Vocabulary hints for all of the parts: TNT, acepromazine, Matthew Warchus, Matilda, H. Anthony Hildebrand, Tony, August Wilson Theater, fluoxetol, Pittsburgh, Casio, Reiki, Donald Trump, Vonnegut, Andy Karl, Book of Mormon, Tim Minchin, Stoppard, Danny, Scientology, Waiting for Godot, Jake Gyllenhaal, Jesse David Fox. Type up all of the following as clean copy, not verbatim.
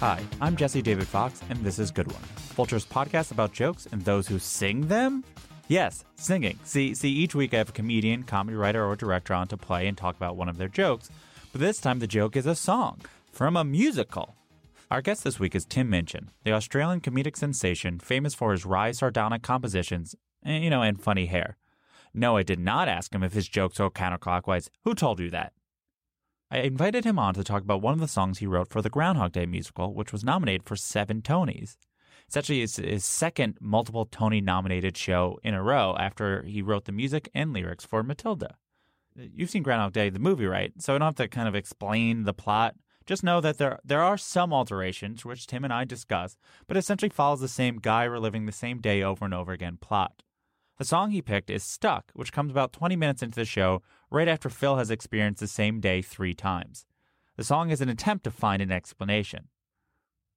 Hi, I'm Jesse David Fox, and this is Good One, Vulture's podcast about jokes and those who sing them? Yes, singing. See, each week I have a comedian, comedy writer, or director on to play and talk about one of their jokes, but this time the joke is a song from a musical. Our guest this week is Tim Minchin, the Australian comedic sensation, famous for his wry, sardonic compositions, and funny hair. No, I did not ask him if his jokes go counterclockwise. Who told you that? I invited him on to talk about one of the songs he wrote for the Groundhog Day musical, which was nominated for 7 Tonys. It's actually his second multiple Tony-nominated show in a row after he wrote the music and lyrics for Matilda. You've seen Groundhog Day, the movie, right? So I don't have to kind of explain the plot. Just know that there are some alterations, which Tim and I discuss, but essentially follows the same guy reliving the same day over and over again plot. The song he picked is Stuck, which comes about 20 minutes into the show, right after Phil has experienced the same day 3 times. The song is an attempt to find an explanation.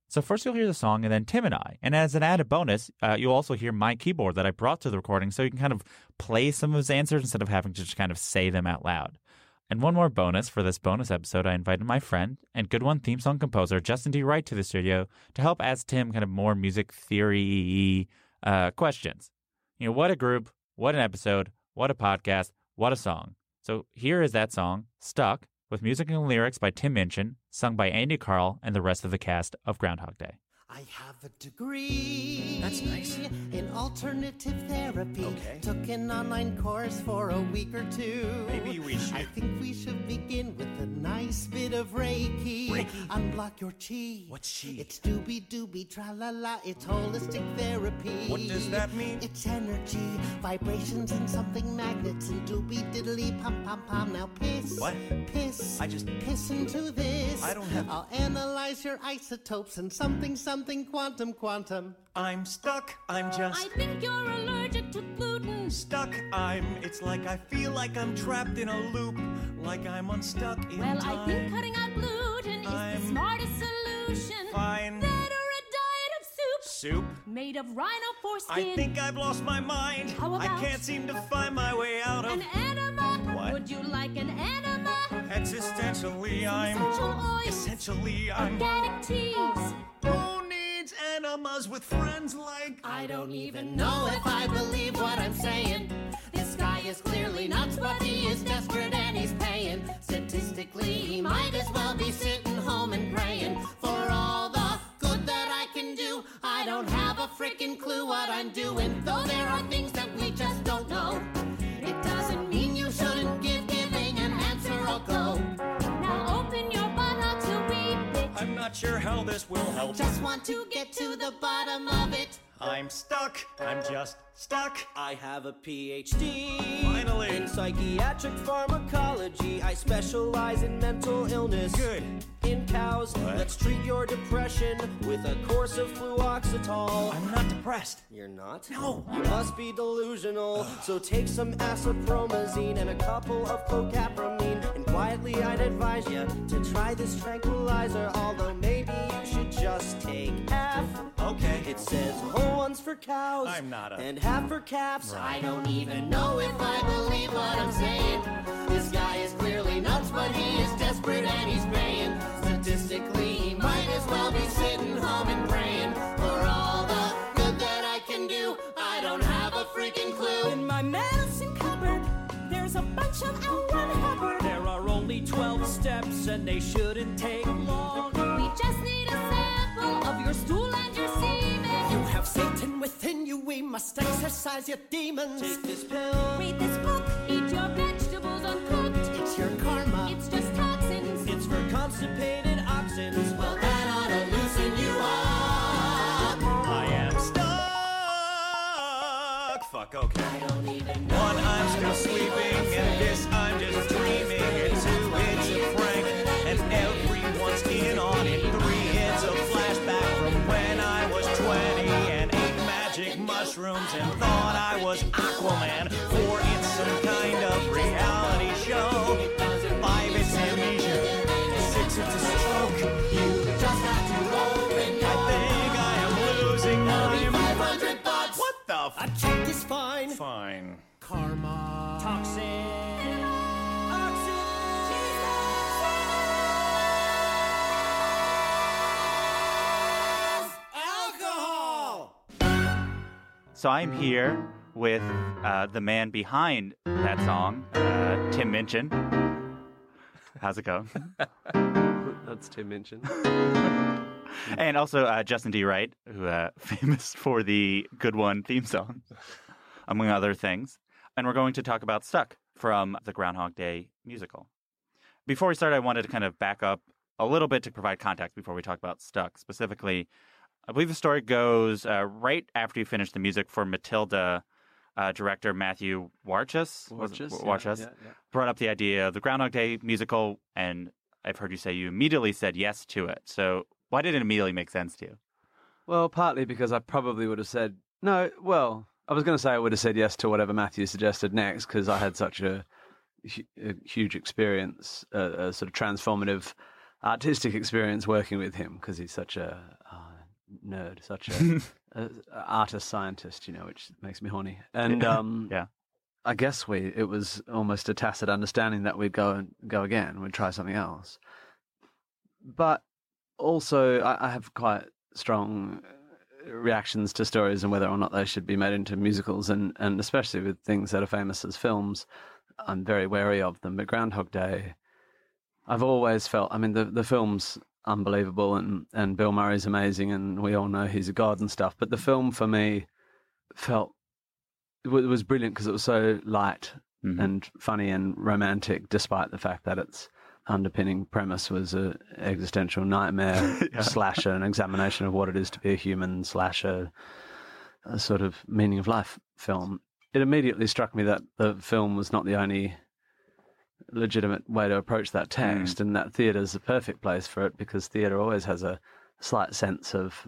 So first you'll hear the song and then Tim and I. And as an added bonus, you'll also hear my keyboard that I brought to the recording so you can kind of play some of his answers instead of having to just kind of say them out loud. And one more bonus for this bonus episode, I invited my friend and Good One theme song composer Justin D. Wright to the studio to help ask Tim kind of more music theory questions. You know, what a group, what an episode, what a podcast, what a song. So here is that song, Stuck, with music and lyrics by Tim Minchin, sung by Andy Karl and the rest of the cast of Groundhog Day. I have a degree. That's nice. In alternative therapy. Okay. Took an online course for a week or two. Maybe we should. I think we should begin with a nice bit of Reiki. Reiki. Unblock your chi. What's chi? It's doobie-doobie, tra-la-la. It's holistic therapy. What does that mean? It's energy, vibrations, and something magnets. And doobie-diddly, pom-pom-pom. Now piss. What? Piss. I just... Piss into this. I don't have... I'll analyze your isotopes and something quantum. I'm stuck, I'm just... I think you're allergic to gluten. Stuck, it's like I feel like I'm trapped in a loop, like I'm unstuck in time. I think cutting out gluten is the smartest solution. Fine. Better a diet of soup. Made of rhino foreskin. I think I've lost my mind. How about... I can't seem to find my way out of... An enema. What? Would you like an enema? Existentially, I'm... Essential oils. Essentially, I'm... Organic teas. Enemas with friends like I don't even know if I believe what I'm saying. This guy is clearly nuts, but he is desperate and he's paying. Statistically, he might as well be sitting home and praying. For all the good that I can do, I don't have a freaking clue what I'm doing. Though there are things that we just don't know. It doesn't mean you shouldn't give giving an answer or go. I'm not sure how this will help. Just want to get to the bottom of it. I'm stuck. I'm just stuck. I have a PhD. Finally. In psychiatric pharmacology. I specialize in mental illness. Good. In cows. What? Let's treat your depression with a course of fluoxetol. I'm not depressed. You're not? No. You must be delusional. So take some acepromazine and a couple of fluphenazine. And quietly I'd advise you to try this tranquilizer. Although maybe you should just take F. Okay. It says whole ones for cows. I'm not and half for calves. Right. I don't even know if I believe what I'm saying. This guy is clearly nuts, but he is desperate and he's praying. Statistically, he might as well be sitting home and praying. For all the good that I can do, I don't have a freaking clue. In my medicine cupboard, there's a bunch of L1 Hubbard. There are only 12 steps and they shouldn't take long. We just need a sample of your stool and your semen. You have Satan within you, we must exercise your demons. Take this pill, read this book, eat your vegetables uncooked. It's your karma, it's just toxins. It's for constipated oxen. Well, that ought to loosen you up. I am stuck. Fuck, okay. I don't even know. 1, I'm still sleeping, and this, I'm just dreaming. And 2, it's a prank, and everyone's in on it. 3, it's a flashback from when I was 20 and ate magic mushrooms and thought I was Aquaman. 4, it's some kind of reality show. 5, it's amnesia. 6, it's a stroke. You just have to open your eyes. I think I am losing my 500 thoughts. What the f? I checked this fine. Fine. Karma. Toxin. So I'm here with the man behind that song, Tim Minchin. How's it going? That's Tim Minchin. And also Justin D. Wright, who famous for the Good One theme song, among other things. And we're going to talk about Stuck from the Groundhog Day musical. Before we start, I wanted to kind of back up a little bit to provide context before we talk about Stuck specifically. I believe the story goes right after you finish the music for Matilda, director Matthew Warchus, brought up the idea of the Groundhog Day musical, and I've heard you say you immediately said yes to it. So why did it immediately make sense to you? Well, partly because I probably would have said no. Well, I was going to say I would have said yes to whatever Matthew suggested next because I had such a huge experience, a sort of transformative artistic experience working with him because he's such a nerd, such a artist scientist, you know, which makes me horny. And I guess it was almost a tacit understanding that we'd go again, we'd try something else. But also, I have quite strong reactions to stories and whether or not they should be made into musicals, and especially with things that are famous as films, I'm very wary of them. But Groundhog Day, I've always felt, I mean, the film's unbelievable and Bill Murray's amazing and we all know he's a god and stuff, but the film for me was brilliant because it was so light and funny and romantic, despite the fact that its underpinning premise was an existential nightmare slasher, an examination of what it is to be a human slasher, a sort of meaning of life film. It immediately struck me that the film was not the only legitimate way to approach that text, and that theatre is the perfect place for it because theatre always has a slight sense of,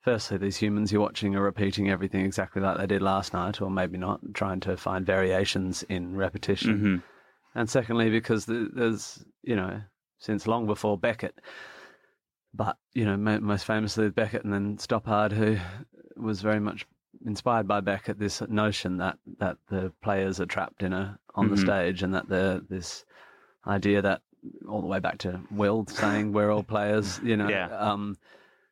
firstly, these humans you're watching are repeating everything exactly like they did last night, or maybe not, trying to find variations in repetition. And secondly, because there's, you know, since long before Beckett, but, you know, most famously Beckett and then Stoppard, who was very much inspired by Beckett, this notion that the players are trapped on the stage, and that this idea that all the way back to Will saying we're all players, you know,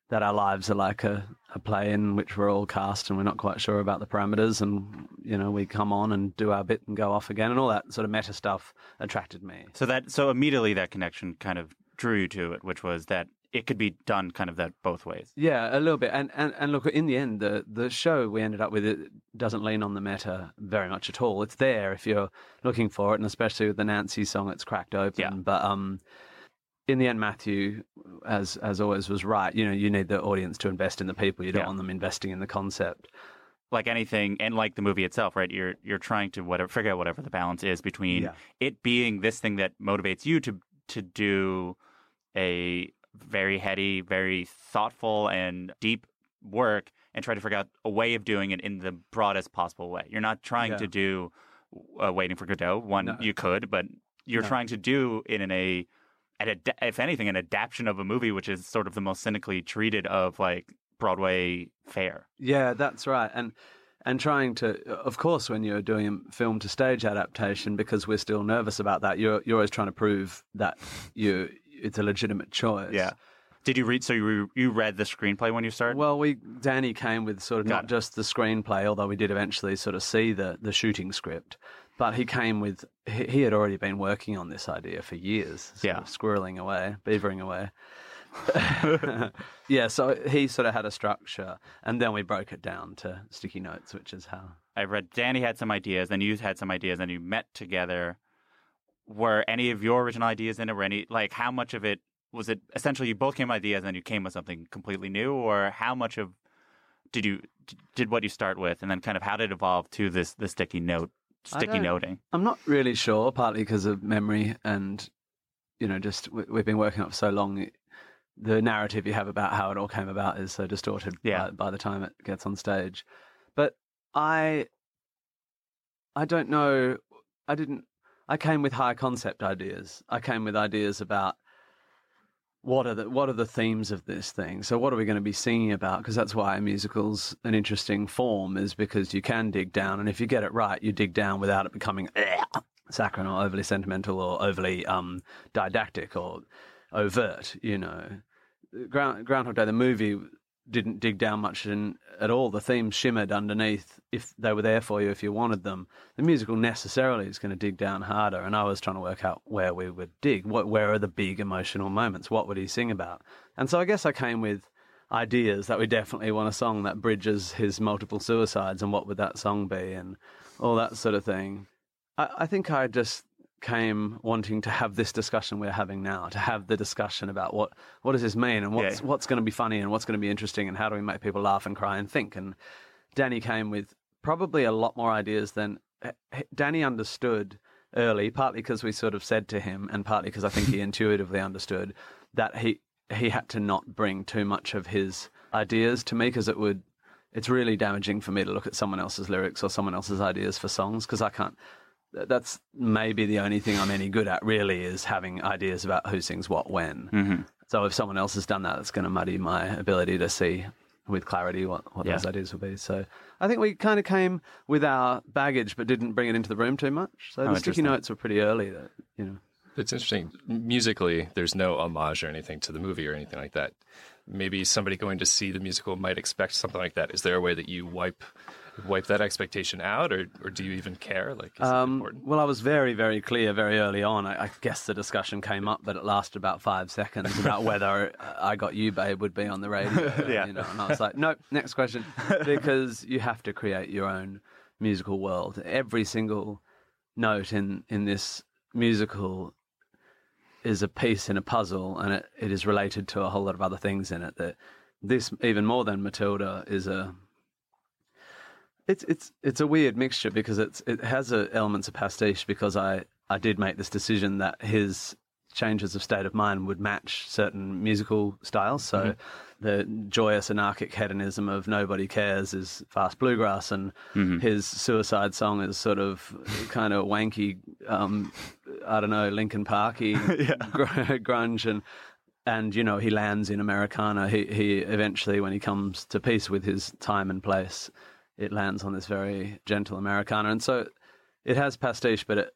that our lives are like a play in which we're all cast and we're not quite sure about the parameters, and, you know, we come on and do our bit and go off again, and all that sort of meta stuff attracted me. So immediately that connection kind of drew you to it, which was that it could be done kind of that both ways. Yeah, a little bit. And look, in the end, the show we ended up with, it doesn't lean on the meta very much at all. It's there if you're looking for it, and especially with the Nancy song, it's cracked open. Yeah. But in the end, Matthew, as always, was right. You know, you need the audience to invest in the people. You don't want them investing in the concept. Like anything, and like the movie itself, right? You're trying to figure out whatever the balance is between it being this thing that motivates you to do a very heady, very thoughtful and deep work, and try to figure out a way of doing it in the broadest possible way. You're not trying to do Waiting for Godot. You could, but you're trying to do it if anything, an adaptation of a movie, which is sort of the most cynically treated of like Broadway fare. Yeah, that's right. And trying to, of course, when you're doing a film to stage adaptation, because we're still nervous about that, you're always trying to prove that it's a legitimate choice. Yeah. Did you read? So you read the screenplay when you started? Well, Danny came with sort of not just the screenplay, although we did eventually sort of see the shooting script, but he came with, he had already been working on this idea for years, sort of squirreling away, beavering away. So he sort of had a structure, and then we broke it down to sticky notes, which is how I read. Danny had some ideas, then you had some ideas, and you met together. Were any of your original ideas in it? Were any, like, how much of it was it? Essentially, you both came with ideas, and then you came with something completely new, or how much of did what you start with, and then kind of how did it evolve to the sticky noting? I'm not really sure, partly because of memory, and, you know, just we've been working up for so long. The narrative you have about how it all came about is so distorted by the time it gets on stage. But I don't know. I came with high concept ideas. I came with ideas about what are the themes of this thing. So what are we going to be singing about? Because that's why a musical's an interesting form, is because you can dig down, and if you get it right, you dig down without it becoming saccharine or overly sentimental or overly didactic or overt, you know. Groundhog Day, the movie, didn't dig down much in at all. The themes shimmered underneath if they were there for you, if you wanted them. The musical necessarily is going to dig down harder, and I was trying to work out where we would dig. Where are the big emotional moments? What would he sing about? And so I guess I came with ideas that we definitely want a song that bridges his multiple suicides, and what would that song be, and all that sort of thing. I think I just came wanting to have this discussion we're having now, to have the discussion about what does this mean, and what's going to be funny, and what's going to be interesting, and how do we make people laugh and cry and think. And Danny came with probably a lot more ideas than Danny understood early, partly because we sort of said to him, and partly because I think he intuitively understood that he had to not bring too much of his ideas to me, because it's really damaging for me to look at someone else's lyrics or someone else's ideas for songs, because I can't. That's maybe the only thing I'm any good at, really, is having ideas about who sings what when. Mm-hmm. So if someone else has done that, it's going to muddy my ability to see with clarity what those ideas will be. So I think we kind of came with our baggage but didn't bring it into the room too much. So the sticky notes were pretty early, that, you know. It's interesting. Musically, there's no homage or anything to the movie or anything like that. Maybe somebody going to see the musical might expect something like that. Is there a way that you wipe that expectation out, or do you even care? Like, is it important? Well, I was very, very clear very early on. I guess the discussion came up, but it lasted about 5 seconds about whether I Got You, Babe would be on the radio. Yeah. You know, and I was like, nope, next question. Because you have to create your own musical world. Every single note in this musical is a piece in a puzzle, and it is related to a whole lot of other things in it. That this, even more than Matilda, is a... It's a weird mixture, because it has elements of pastiche, because I did make this decision that his changes of state of mind would match certain musical styles. So the joyous anarchic hedonism of Nobody Cares is fast bluegrass, and his suicide song is sort of kind of wanky, Linkin Parky grunge, and you know, he lands in Americana. He eventually, when he comes to peace with his time and place, it lands on this very gentle Americana. And so it has pastiche, but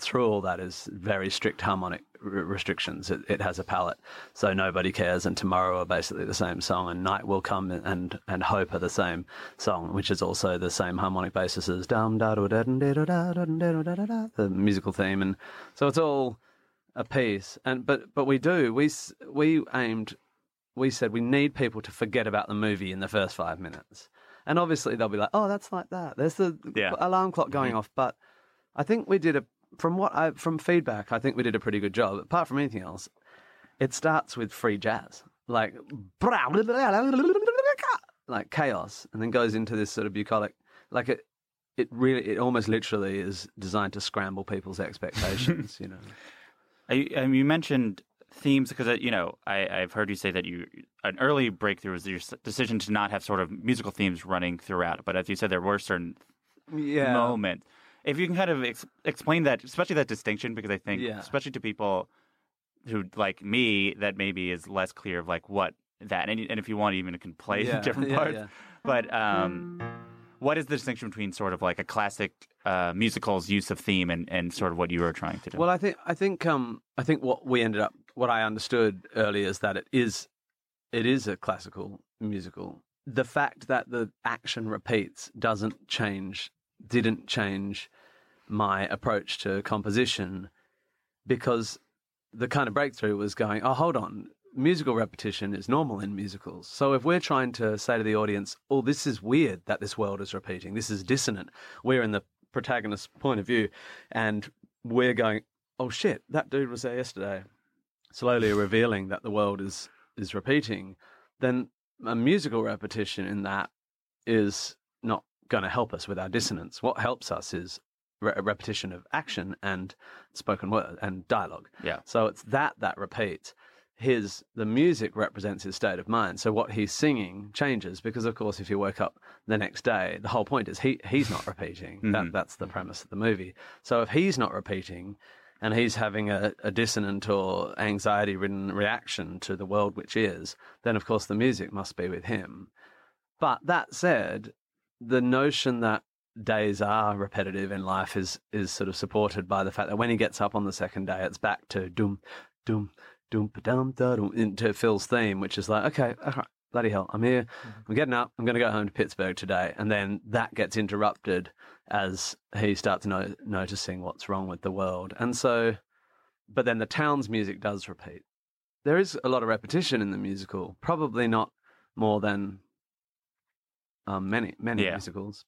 through all that is very strict harmonic restrictions. It has a palette. So Nobody Cares and Tomorrow are basically the same song, and Night Will Come and Hope are the same song, which is also the same harmonic basis as the musical theme. And so it's all a piece. And but we said we need people to forget about the movie in the first 5 minutes. And obviously they'll be like, oh, that's like that. There's the alarm clock going off. But I think we did from feedback, I think we did a pretty good job. Apart from anything else, it starts with free jazz, like chaos, and then goes into this sort of bucolic, like it almost literally is designed to scramble people's expectations, you know. You mentioned themes, because, you know, I've heard you say that an early breakthrough was your decision to not have sort of musical themes running throughout. But as you said, there were certain moments. If you can kind of explain that, especially that distinction, because I think, especially to people who, like me, that maybe is less clear of like what that, and if you want, even can play different parts. Yeah. But what is the distinction between sort of like a classic musical's use of theme and sort of what you were trying to do? Well, I think what I understood early is that it is a classical musical. The fact that the action repeats didn't change my approach to composition, because the kind of breakthrough was going, oh, hold on, musical repetition is normal in musicals. So if we're trying to say to the audience, oh, this is weird that this world is repeating, this is dissonant, we're in the protagonist's point of view, and we're going, oh, shit, that dude was there yesterday, slowly revealing that the world is repeating, then a musical repetition in that is not going to help us with our dissonance. What helps us is a repetition of action and spoken word and dialogue. Yeah. So it's that repeats. The music represents his state of mind. So what he's singing changes, because, of course, if you wake up the next day, the whole point is he's not repeating. Mm-hmm. That's the premise of the movie. So if he's not repeating, and he's having a dissonant or anxiety-ridden reaction to the world which is, then, of course, the music must be with him. But that said, the notion that days are repetitive in life is sort of supported by the fact that when he gets up on the second day, it's back to doom, doom, doom, ba-dum, da-dum, into Phil's theme, which is like, okay, all right, bloody hell, I'm here, I'm getting up, I'm going to go home to Pittsburgh today. And then that gets interrupted as he starts noticing what's wrong with the world. And so, but then the town's music does repeat. There is a lot of repetition in the musical, probably not more than many musicals.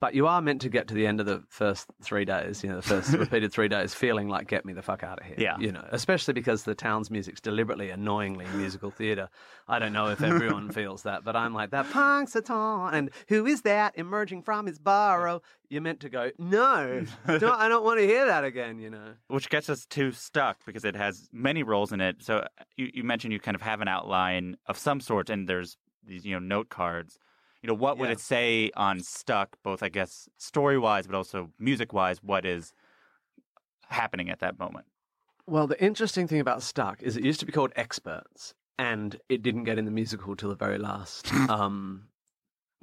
But you are meant to get to the end of the first 3 days, you know, the first repeated 3 days, feeling like, get me the fuck out of here. Yeah. You know, especially because the town's music's deliberately, annoyingly musical theatre. I don't know if everyone feels that, but I'm like, that fluoxetol, and who is that emerging from his burrow? You're meant to go, no, I don't want to hear that again, you know. Which gets us too stuck because it has many roles in it. So you mentioned you kind of have an outline of some sort, and there's these, you know, note cards. You know, what would it say on Stuck, both, I guess, story-wise, but also music-wise, what is happening at that moment? Well, the interesting thing about Stuck is it used to be called Experts, and it didn't get in the musical till the very last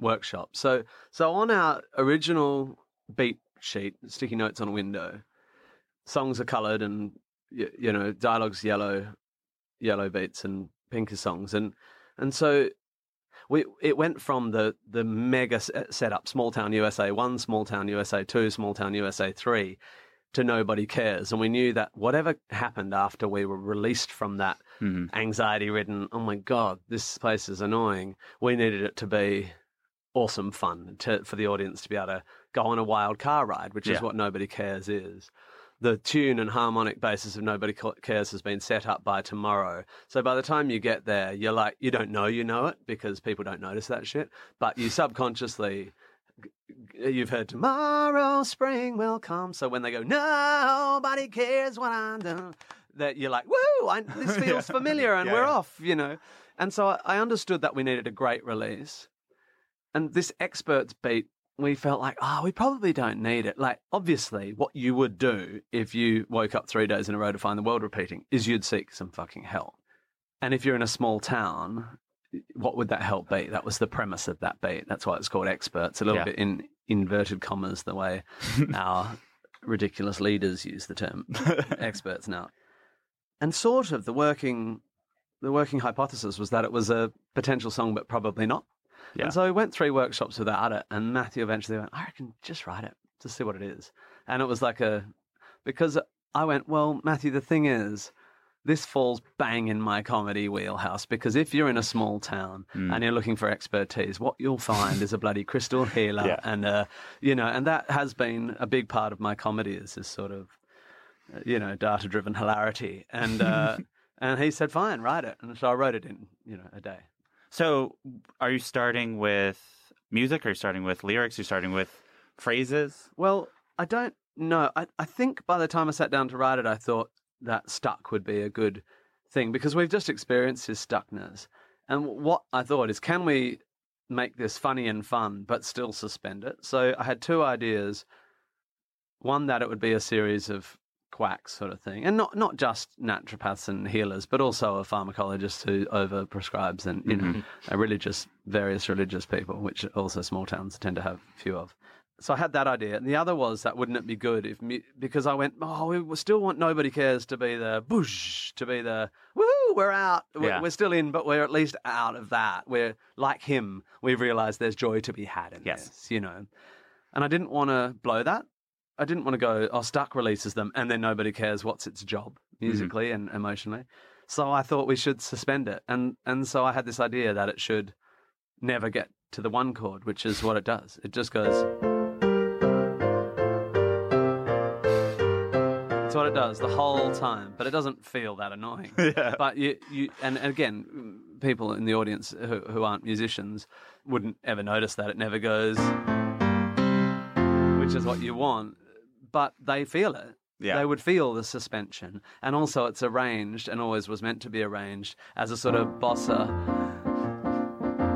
workshop. So on our original beat sheet, sticky notes on a window, songs are coloured and, you know, dialogue's yellow beats and pink is songs. And so... It went from the mega setup, Small Town USA 1, Small Town USA 2, Small Town USA 3, to nobody cares. And we knew that whatever happened after we were released from that anxiety-ridden, oh my God, this place is annoying, we needed it to be awesome fun for the audience to be able to go on a wild car ride, which is what Nobody Cares is. The tune and harmonic basis of Nobody Cares has been set up by tomorrow. So by the time you get there, you're like, you don't know you know it because people don't notice that shit. But you subconsciously, you've heard tomorrow spring will come. So when they go, nobody cares what I do, that you're like, woo, this feels familiar and we're off, you know. And so I understood that we needed a great release. And this Experts beat, we felt like, we probably don't need it. Like, obviously, what you would do if you woke up 3 days in a row to find the world repeating is you'd seek some fucking help. And if you're in a small town, what would that help be? That was the premise of that beat. That's why it's called Experts, a little bit in inverted commas, the way our ridiculous leaders use the term experts now. And sort of the working hypothesis was that it was a potential song, but probably not. Yeah. And so we went three workshops without it, and Matthew eventually went, I reckon just write it, just see what it is. And it was like because I went, well, Matthew, the thing is, this falls bang in my comedy wheelhouse, because if you're in a small town and you're looking for expertise, what you'll find is a bloody crystal healer. Yeah. And, you know, and that has been a big part of my comedy, is this sort of, you know, data-driven hilarity. And, and he said, fine, write it. And so I wrote it in, you know, a day. So are you starting with music? Are you starting with lyrics? Are you starting with phrases? Well, I don't know. I think by the time I sat down to write it, I thought that Stuck would be a good thing, because we've just experienced his stuckness. And what I thought is, can we make this funny and fun but still suspend it? So I had two ideas. One, that it would be a series of quacks sort of thing, and not just naturopaths and healers, but also a pharmacologist who over prescribes, and you know, various religious people, which also small towns tend to have few of. So I had that idea, and the other was that wouldn't it be good if because I went, we still want Nobody Cares to be the boosh, to be the woohoo, we're out, we're still in, but we're at least out of that. We're like him, we realize there's joy to be had in this, you know. And I didn't want to blow that. I didn't want to go, Stuck releases them and then Nobody Cares what's its job musically and emotionally. So I thought we should suspend it. And so I had this idea that it should never get to the one chord, which is what it does. It just goes. It's what it does the whole time, but it doesn't feel that annoying. Yeah. But you and again, people in the audience who aren't musicians wouldn't ever notice that. It never goes, which is what you want. But they feel it. Yeah. They would feel the suspension. And also it's arranged, and always was meant to be arranged, as a sort of bossa.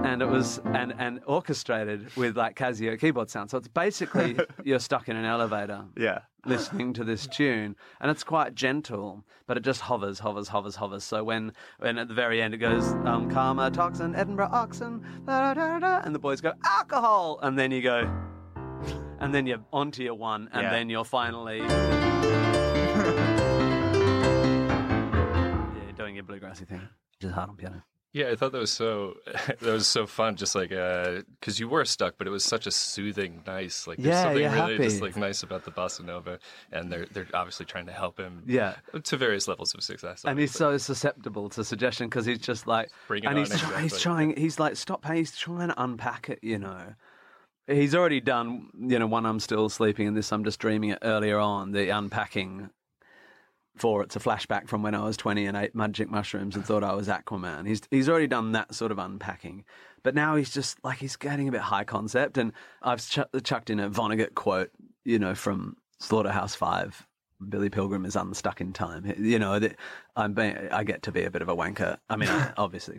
And it was and orchestrated with like Casio keyboard sound. So it's basically you're stuck in an elevator listening to this tune. And it's quite gentle, but it just hovers. So when at the very end it goes, karma, toxin, Edinburgh oxen, da-da-da-da, and the boys go, alcohol! And then you go... And then you're onto your one, and then you're finally doing your bluegrassy thing, which is hard on piano. Yeah, I thought that was so fun. Just like because you were stuck, but it was such a soothing, nice like. There's something really happy. Just like nice about the bossa nova, and they're obviously trying to help him. Yeah, to various levels of success. And he's so susceptible to suggestion because he's just like, he's trying to unpack it. You know, he's already done. You know, one I'm still sleeping, and this I'm just dreaming it earlier on. The unpacking. For it's a flashback from when I was 20 and ate magic mushrooms and thought I was Aquaman. He's already done that sort of unpacking, but now he's just like he's getting a bit high concept. And I've chucked in a Vonnegut quote, you know, from Slaughterhouse-Five: "Billy Pilgrim is unstuck in time." You know, I get to be a bit of a wanker. I mean,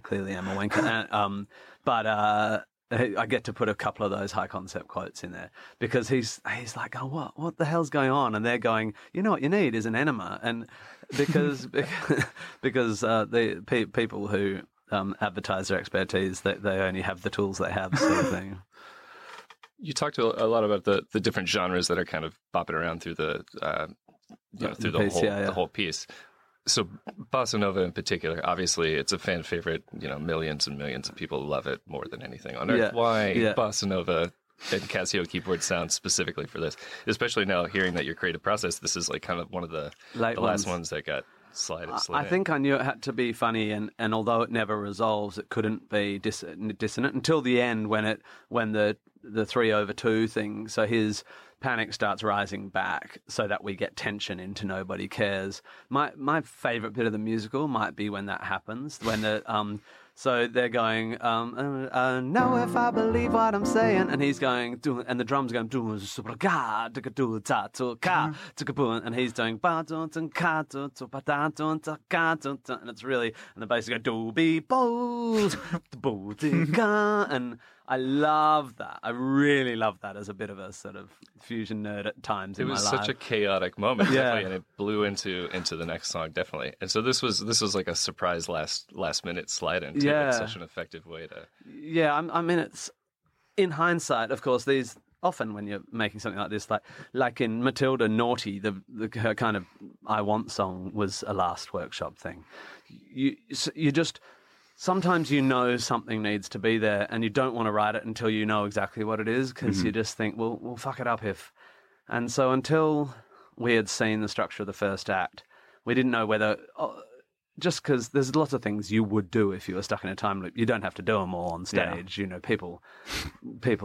clearly I'm a wanker, but I get to put a couple of those high concept quotes in there because he's like, oh, what the hell's going on? And they're going, you know what you need is an enema. And because the people who advertise their expertise, they only have the tools they have, sort of thing. You talked a lot about the different genres that are kind of bopping around through the whole piece. So bossa nova in particular, obviously, it's a fan favorite. You know, millions and millions of people love it more than anything on earth. Yeah. Why bossa nova and Casio keyboard sounds specifically for this? Especially now, hearing that your creative process, this is like kind of one of the last ones that got slid in. I think I knew it had to be funny, and although it never resolves, it couldn't be dissonant until the end when the 3/2 thing. So his panic starts rising back so that we get tension into Nobody Cares. My favorite bit of the musical might be when that happens, when so they're going, "Now if I believe what I'm saying," and he's going, and the drums going, and he's doing, and it's really, and the bass is going, "Do be bold," and I love that. I really love that as a bit of a sort of fusion nerd at times. It was such a chaotic moment, definitely, and it blew into the next song, definitely. And so this was like a surprise last minute slide into It's such an effective way to. Yeah, I mean, it's in hindsight, of course. These often when you're making something like this, like in Matilda, "Naughty," her kind of "I Want" song was a last workshop thing. You just. Sometimes you know something needs to be there and you don't want to write it until you know exactly what it is because you just think, well, we'll fuck it up if. And so until we had seen the structure of the first act, we didn't know whether, just because there's lots of things you would do if you were stuck in a time loop. You don't have to do them all on stage. Yeah. You know, people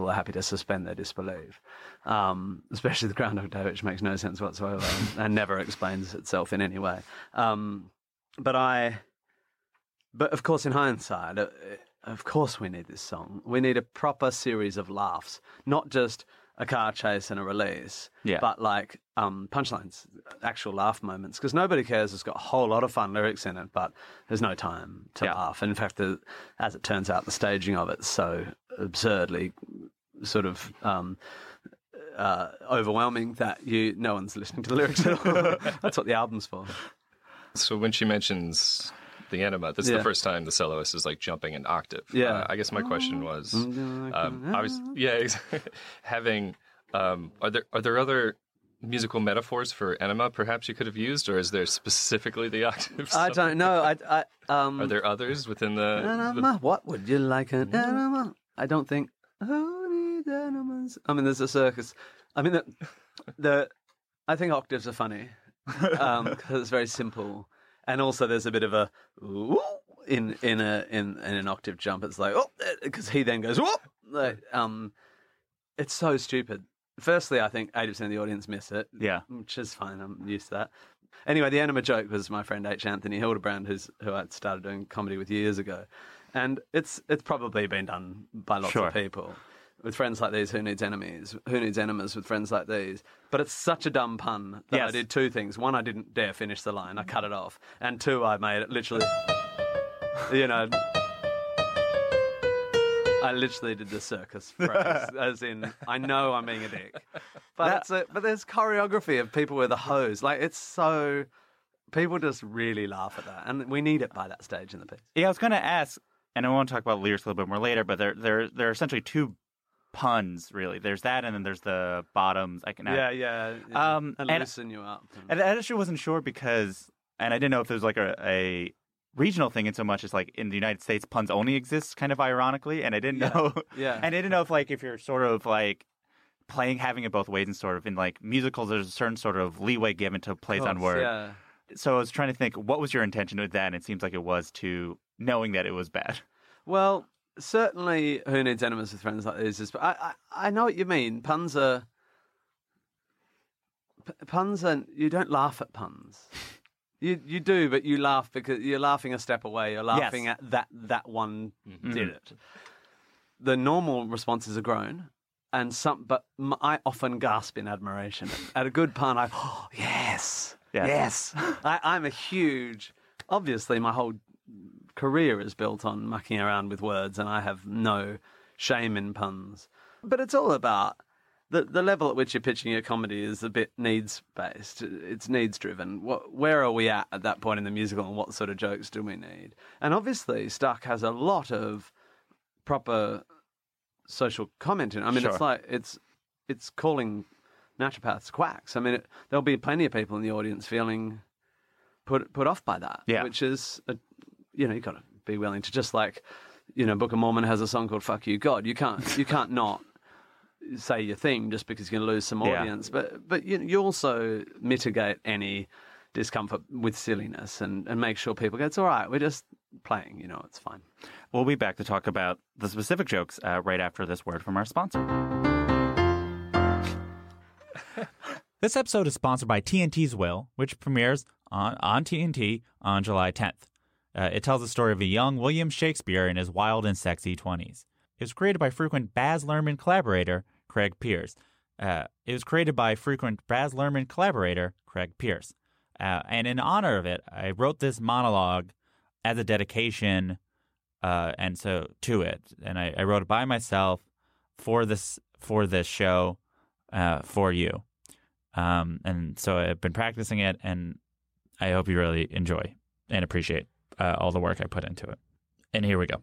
are happy to suspend their disbelief, especially the Groundhog Day, which makes no sense whatsoever and never explains itself in any way. But of course, in hindsight, of course we need this song. We need a proper series of laughs, not just a car chase and a release, but like punchlines, actual laugh moments. Because Nobody Cares, it's got a whole lot of fun lyrics in it, but there's no time to laugh. And in fact, as it turns out, the staging of it's so absurdly sort of overwhelming that no one's listening to the lyrics at all. That's what the album's for. So when she mentions the enema, this is the first time the soloist is like jumping an octave. I guess my question was, having are there other musical metaphors for enema perhaps you could have used, or is there specifically the octave? I don't know. Are there others within the enema? What would you like an enema? I don't think. I mean, there's a circus. I mean, I think octaves are funny because it's very simple. And also, there's a bit of a ooh in an octave jump. It's like, oh, because he then goes whoop. Like, it's so stupid. Firstly, I think 80% of the audience miss it. Yeah, which is fine. I'm used to that. Anyway, the enema joke was my friend H. Anthony Hildebrand, who I started doing comedy with years ago, and it's probably been done by lots of people. With friends like these, who needs enemies? Who needs enemas with friends like these? But it's such a dumb pun that I did two things. One, I didn't dare finish the line. I cut it off. And two, I made it literally, you know, I literally did the circus phrase, as in, I know I'm being a dick. But there's choreography of people with a hose. Like, it's so, people just really laugh at that. And we need it by that stage in the piece. Yeah, I was going to ask, and I want to talk about lyrics a little bit more later, but there are essentially two puns, really. There's that, and then there's the bottoms. I can add. Yeah. And loosen you up. And I actually wasn't sure because, and I didn't know if there's like a regional thing in so much as, like, in the United States, puns only exist kind of ironically. And I didn't know. Yeah. And I didn't know if, like, if you're sort of, like, playing, having it both ways, and sort of in, like, musicals, there's a certain sort of leeway given to plays on words. Yeah. So I was trying to think, what was your intention with that? And it seems like it was to knowing that it was bad. Well, certainly Who Needs Enemies with Friends Like Losers? But I know what you mean. Puns are, you don't laugh at puns. You do, but you laugh because you're laughing a step away. You're laughing at that one did it. The normal responses are groan, and but I often gasp in admiration at a good pun. Yes. I'm a huge. Obviously, my whole career is built on mucking around with words, and I have no shame in puns. But it's all about. The level at which you're pitching your comedy is a bit needs-based. It's needs-driven. Where are we at that point in the musical, and what sort of jokes do we need? And obviously, Stuck has a lot of proper social comment in it. I mean, It's like it's calling naturopaths quacks. I mean, there'll be plenty of people in the audience feeling put off by that, which is, you've got to be willing to just like, Book of Mormon has a song called Fuck You God. You can't not say your thing just because you're going to lose some audience, but you also mitigate any discomfort with silliness and make sure people go, it's all right, we're just playing, it's fine. We'll be back to talk about the specific jokes right after this word from our sponsor. This episode is sponsored by TNT's Will, which premieres on TNT on July 10th. It tells the story of a young William Shakespeare in his wild and sexy 20s. It was created by frequent Baz Luhrmann collaborator Craig Pierce. And in honor of it, I wrote this monologue as a dedication, and so to it. And I wrote it by myself for this show, for you. And so I've been practicing it, and I hope you really enjoy and appreciate all the work I put into it. And here we go.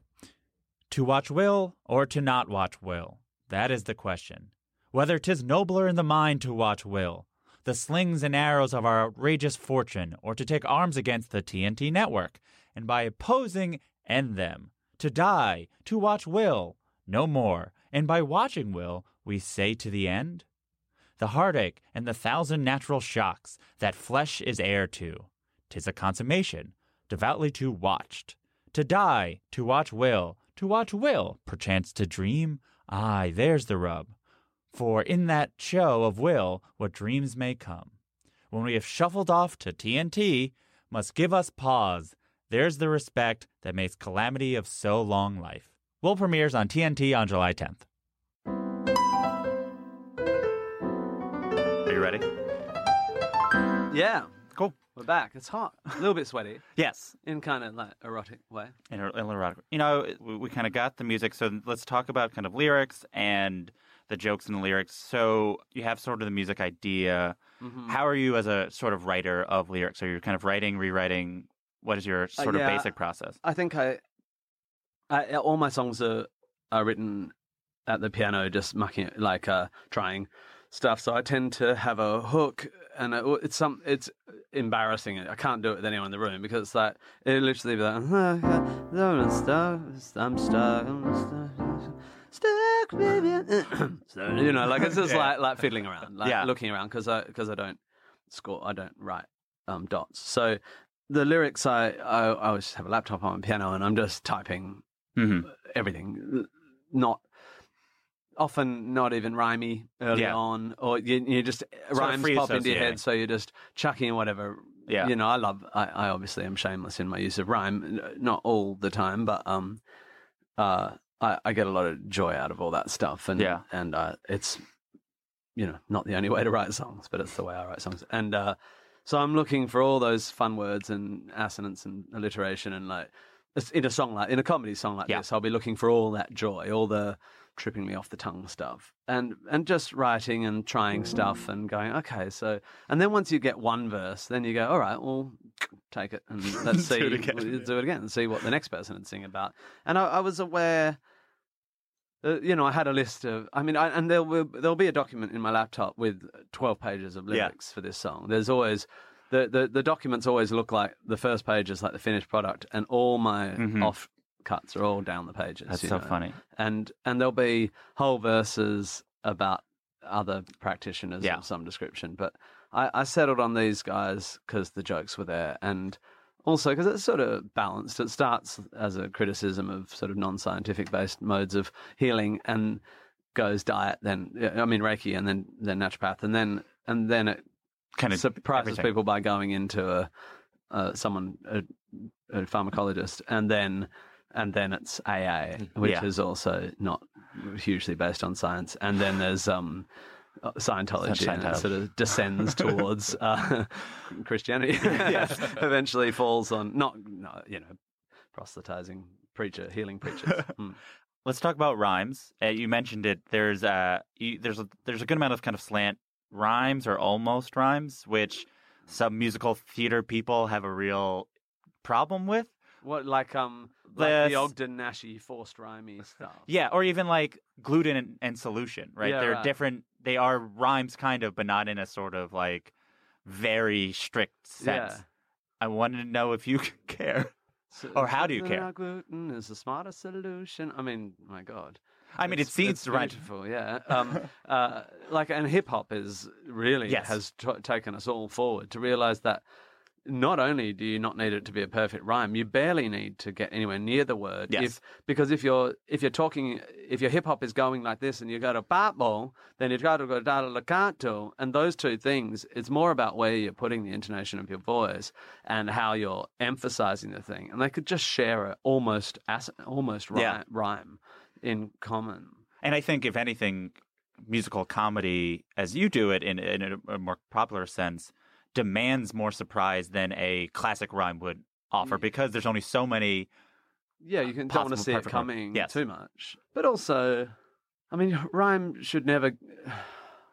To watch Will or to not watch Will, that is the question. Whether 'tis nobler in the mind to watch Will, the slings and arrows of our outrageous fortune, or to take arms against the TNT network, and by opposing end them. To die, to watch Will, no more, and by watching Will, we say to the end? The heartache and the thousand natural shocks that flesh is heir to, 'tis a consummation, devoutly to watched. To die, to watch Will, to watch Will, perchance to dream, aye, there's the rub. For in that show of Will, what dreams may come. When we have shuffled off to TNT, must give us pause. There's the respect that makes calamity of so long life. Will premieres on TNT on July 10th. Are you ready? Yeah. Cool. We're back. It's hot. A little bit sweaty. Yes. In kind of like erotic way. We kind of got the music. So let's talk about kind of lyrics and the jokes in the lyrics. So you have sort of the music idea. Mm-hmm. How are you as a sort of writer of lyrics? Are you kind of writing, rewriting? What is your sort of basic process? I think all my songs are written at the piano, just mucking it, like trying stuff. So I tend to have a hook. And it's embarrassing. I can't do it with anyone in the room because it's like, it literally be like, I'm stuck, baby. So, like it's just like fiddling around, like looking around because I don't score, I don't write dots. So the lyrics, I always just have a laptop on my piano and I'm just typing everything, not even rhymey early on, or you just rhymes pop into your head, so you're just chucking in whatever. Yeah. I obviously am shameless in my use of rhyme, not all the time, but I get a lot of joy out of all that stuff, and it's not the only way to write songs, but it's the way I write songs, and so I'm looking for all those fun words and assonance and alliteration, and like in a comedy song like this, I'll be looking for all that joy, all the tripping me off the tongue stuff, and just writing and trying stuff and going, okay, so, and then once you get one verse, then you go, all right, well, take it and let's see, do it again and see what the next person would sing about. And I was aware, I had a list of, and there'll be a document in my laptop with 12 pages of lyrics for this song. There's always the documents always look like the first page is like the finished product, and all my offcuts are all down the pages. That's so funny. And there'll be whole verses about other practitioners of some description. But I settled on these guys because the jokes were there, and also because it's sort of balanced. It starts as a criticism of sort of non-scientific based modes of healing, and goes diet, then I mean Reiki, and then naturopath, and then it kind of surprises people by going into a pharmacologist, and then it's AA, which is also not hugely based on science, and then there's Scientology, and it sort of descends towards Christianity. Eventually falls on proselytizing healing preachers. Let's talk about rhymes. You mentioned it. There's a good amount of kind of slant rhymes or almost rhymes, which some musical theater people have a real problem with. What, like the Ogden Naschy forced rhymey stuff? Yeah, or even like gluten and solution, right? Yeah, different. They are rhymes kind of, but not in a sort of like very strict sense. Yeah. I wanted to know if you care. So, or how do you care? Gluten is the smartest solution. I mean, my God. I mean, it seems beautiful, right? Yeah. And hip hop is really has taken us all forward to realize that not only do you not need it to be a perfect rhyme, you barely need to get anywhere near the word. Yes. Because if your hip hop is going like this and you go to papo, then you try to go da la canto, and those two things, it's more about where you're putting the intonation of your voice and how you're emphasizing the thing. And they could just share an almost rhyme in common. And I think if anything, musical comedy, as you do it in a more popular sense, demands more surprise than a classic rhyme would offer, because there's only so many. Yeah, you don't want to see it coming too much. But also, I mean, rhyme should never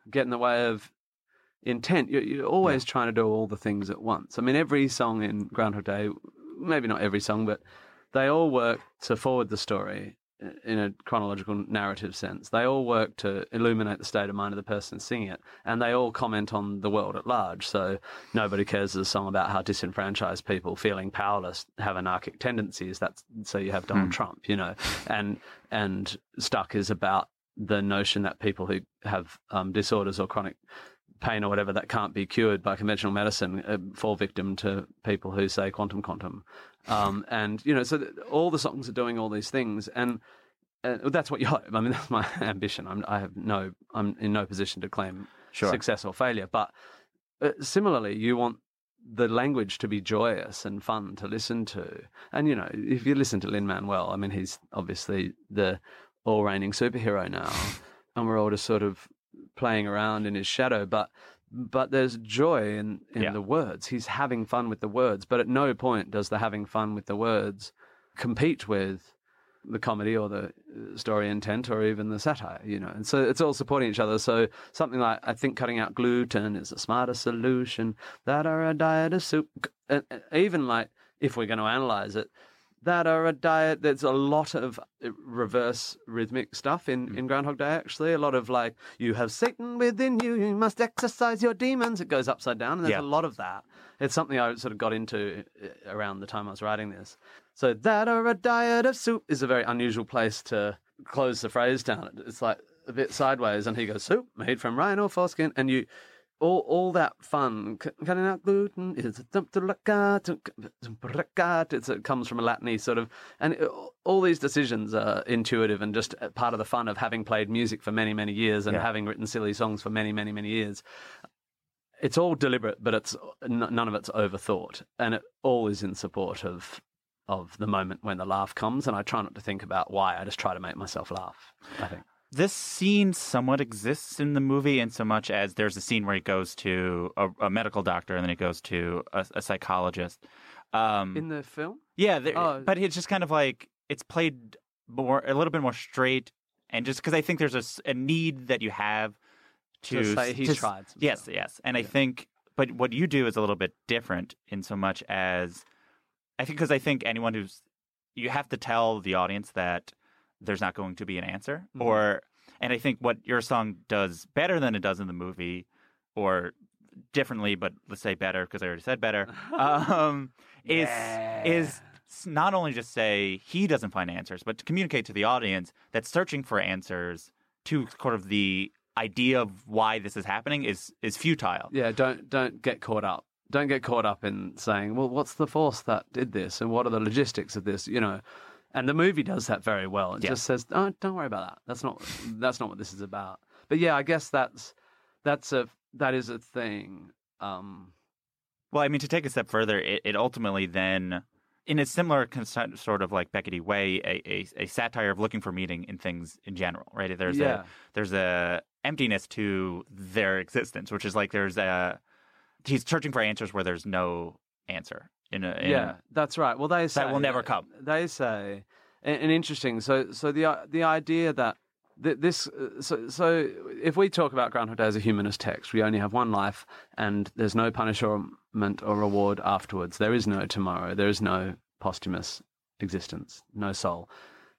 get in the way of intent. You're always trying to do all the things at once. I mean, every song in Groundhog Day, maybe not every song, but they all work to forward the story in a chronological narrative sense. They all work to illuminate the state of mind of the person singing it, and they all comment on the world at large. So Nobody Cares is a song about how disenfranchised people feeling powerless have anarchic tendencies. So you have Donald Trump, and Stuck is about the notion that people who have disorders or chronic pain or whatever that can't be cured by conventional medicine fall victim to people who say quantum. So all the songs are doing all these things, and that's what you hope. I mean, that's my ambition. I'm in no position to claim success or failure. But similarly, you want the language to be joyous and fun to listen to. And if you listen to Lin-Manuel, I mean, he's obviously the all-reigning superhero now, and we're all just sort of playing around in his shadow, but there's joy in the words. He's having fun with the words, but at no point does the having fun with the words compete with the comedy or the story intent or even the satire, And so it's all supporting each other. So something like, I think cutting out gluten is the smartest solution, that are a diet of soup. Even like, if we're going to analyze it, that are a diet. There's a lot of reverse rhythmic stuff in Groundhog Day, actually. A lot of like, you have Satan within you, you must exercise your demons. It goes upside down, and there's a lot of that. It's something I sort of got into around the time I was writing this. So that are a diet of soup is a very unusual place to close the phrase down. It's like a bit sideways, and he goes, soup made from rhino foreskin, and you... All that fun, cutting out gluten, it comes from a Latin-y sort of, and all these decisions are intuitive and just part of the fun of having played music for many, many years and having written silly songs for many, many, many years. It's all deliberate, but it's none of it's overthought, and it all is in support of the moment when the laugh comes, and I try not to think about why, I just try to make myself laugh, I think. This scene somewhat exists in the movie in so much as there's a scene where he goes to a medical doctor and then he goes to a psychologist. In the film? Yeah. But it's just kind of like it's played a little bit more straight, and just because I think there's a need that you have to say he tried something. Yes. And I think, but what you do is a little bit different in so much as I think anyone you have to tell the audience that there's not going to be an answer. And I think what your song does better than it does in the movie, or differently, but let's say better because I already said better, is not only just say he doesn't find answers, but to communicate to the audience that searching for answers to sort of the idea of why this is happening is futile. Yeah, don't get caught up. Don't get caught up in saying, well, what's the force that did this and what are the logistics of this, you know. And the movie does that very well. It just says, oh, don't worry about that. That's not what this is about. But yeah, I guess that is a thing. Well, I mean, to take a step further, it ultimately then, in a similar sort of like Beckett-y way, a satire of looking for meaning in things in general, right? There's a emptiness to their existence, which is like he's searching for answers where there's no answer. That's right. Well, they say that will never come. They say, and interesting. So the idea that this. So if we talk about Groundhog Day as a humanist text, we only have one life, and there's no punishment or reward afterwards. There is no tomorrow. There is no posthumous existence. No soul.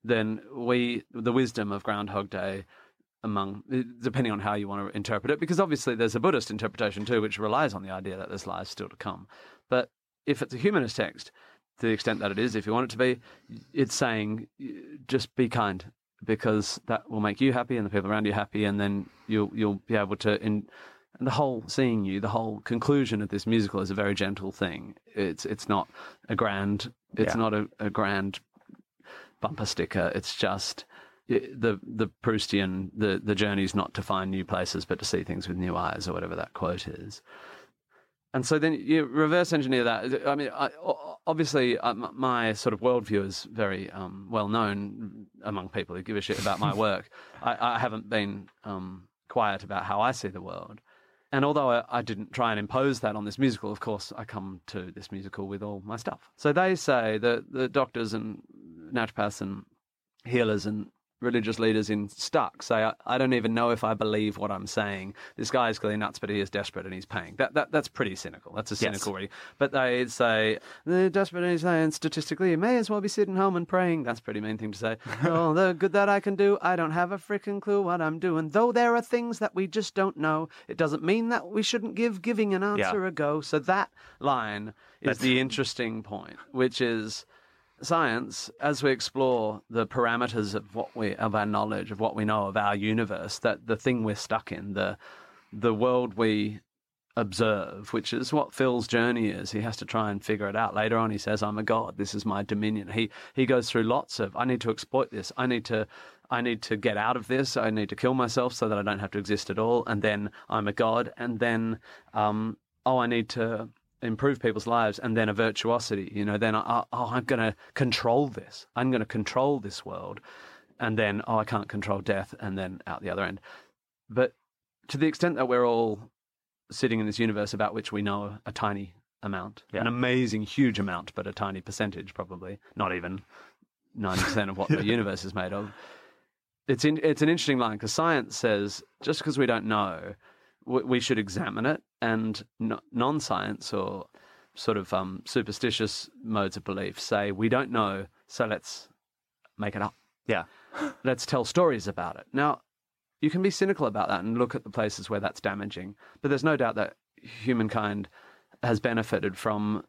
Then the wisdom of Groundhog Day. Depending on how you want to interpret it, because obviously there's a Buddhist interpretation too, which relies on the idea that this life is still to come. But if it's a humanist text, to the extent that it is, if you want it to be, it's saying just be kind, because that will make you happy and the people around you happy, and then you'll be able to. And the whole seeing you, the whole conclusion of this musical is a very gentle thing. It's not a grand, it's not a grand bumper sticker. It's just. The Proustian, the journey's not to find new places but to see things with new eyes, or whatever that quote is. And so then you reverse engineer that. I mean, obviously, my sort of worldview is very well known among people who give a shit about my work. I haven't been quiet about how I see the world. And although I didn't try and impose that on this musical, of course, I come to this musical with all my stuff. So they say that the doctors and naturopaths and healers and religious leaders in Stuck say, I don't even know if I believe what I'm saying. This guy is clearly nuts, but he is desperate and he's paying. That's pretty cynical. That's a cynical reading. But they say, the desperate and he's saying, statistically, you may as well be sitting home and praying. That's a pretty mean thing to say. Oh, the good that I can do, I don't have a freaking clue what I'm doing. Though there are things that we just don't know, it doesn't mean that we shouldn't give giving an answer a go. So that line is the interesting point, which is, science, as we explore the parameters of our knowledge, of what we know of our universe, that the thing we're stuck in, the world we observe, which is what Phil's journey is. He has to try and figure it out. Later on, he says, I'm a god. This is my dominion. He goes through lots of, I need to exploit this. I need to get out of this. I need to kill myself so that I don't have to exist at all. And then I'm a god. And then, I need to improve people's lives, and then a virtuosity, you know, then I'm going to control this. I'm going to control this world. And then, I can't control death, and then out the other end. But to the extent that we're all sitting in this universe about which we know a tiny amount, an amazing huge amount, but a tiny percentage, probably not even 9% of what the universe is made of. It's an interesting line, because science says, just because we don't know, we should examine it, and non-science or sort of superstitious modes of belief say, we don't know, so let's make it up. Yeah. Let's tell stories about it. Now, you can be cynical about that and look at the places where that's damaging, but there's no doubt that humankind has benefited from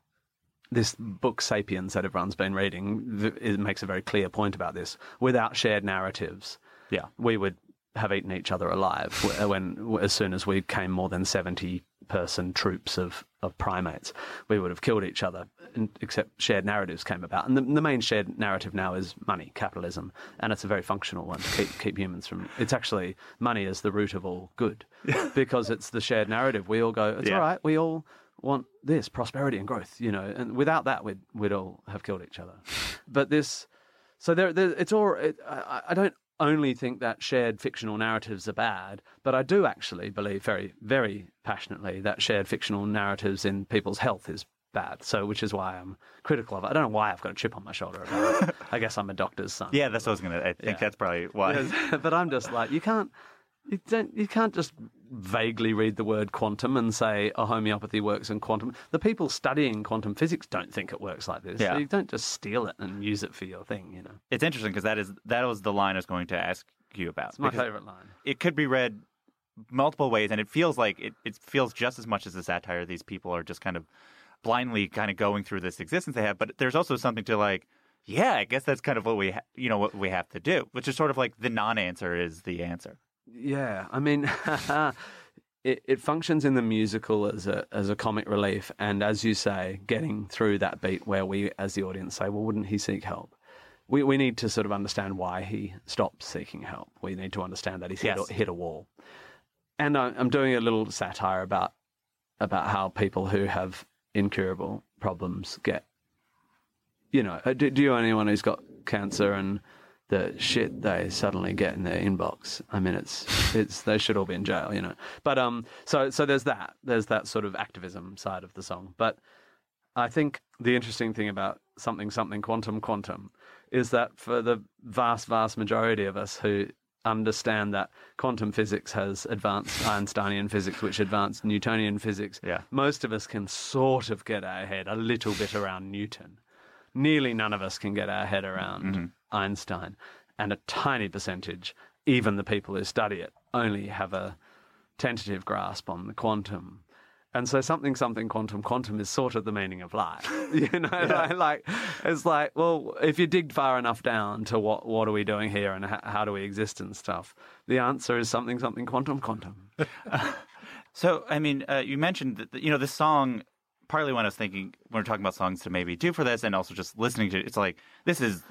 this book Sapiens that everyone's been reading. It makes a very clear point about this. Without shared narratives, we would have eaten each other alive as soon as we came more than 70-person troops of primates. We would have killed each other, except shared narratives came about. And the main shared narrative now is money, capitalism, and it's a very functional one to keep humans from. It's actually, money is the root of all good, because it's the shared narrative. We all go, it's all right, we all want this, prosperity and growth, you know, and without that we'd all have killed each other. But this, so there it's all, I don't only think that shared fictional narratives are bad, but I do actually believe very, very passionately that shared fictional narratives in people's health is bad. So, which is why I'm critical of it. I don't know why I've got a chip on my shoulder about it. I guess I'm a doctor's son. Yeah, that's what I was going to. I think that's probably why. But I'm just like, you can't just vaguely read the word quantum and say homeopathy works in quantum. The people studying quantum physics don't think it works like this. Yeah. So you don't just steal it and use it for your thing, you know. It's interesting because that was the line I was going to ask you about. It's my favorite line. It could be read multiple ways, and it feels like it feels just as much as a satire. These people are just kind of blindly kind of going through this existence they have, but there's also something to like, yeah, I guess that's kind of what we what we have to do, which is sort of like the non-answer is the answer. Yeah, I mean, it functions in the musical as a comic relief, and as you say, getting through that beat where we as the audience say, well, wouldn't he seek help? We need to sort of understand why he stopped seeking help. We need to understand that he's hit a wall. And I'm doing a little satire about how people who have incurable problems get, do you know anyone who's got cancer and the shit they suddenly get in their inbox? I mean, it's they should all be in jail, But so there's that. There's that sort of activism side of the song. But I think the interesting thing about something, something, quantum, quantum is that for the vast, vast majority of us who understand that quantum physics has advanced Einsteinian physics, which advanced Newtonian physics, most of us can sort of get our head a little bit around Newton. Nearly none of us can get our head around Einstein. And a tiny percentage, even the people who study it, only have a tentative grasp on the quantum. And so something, something, quantum, quantum is sort of the meaning of life. It's like, well, if you dig far enough down to what are we doing here and how do we exist and stuff, the answer is something, something, quantum, quantum. So, I mean, you mentioned that, this song, partly when I was thinking, when we're talking about songs to maybe do for this and also just listening to it, it's like, this is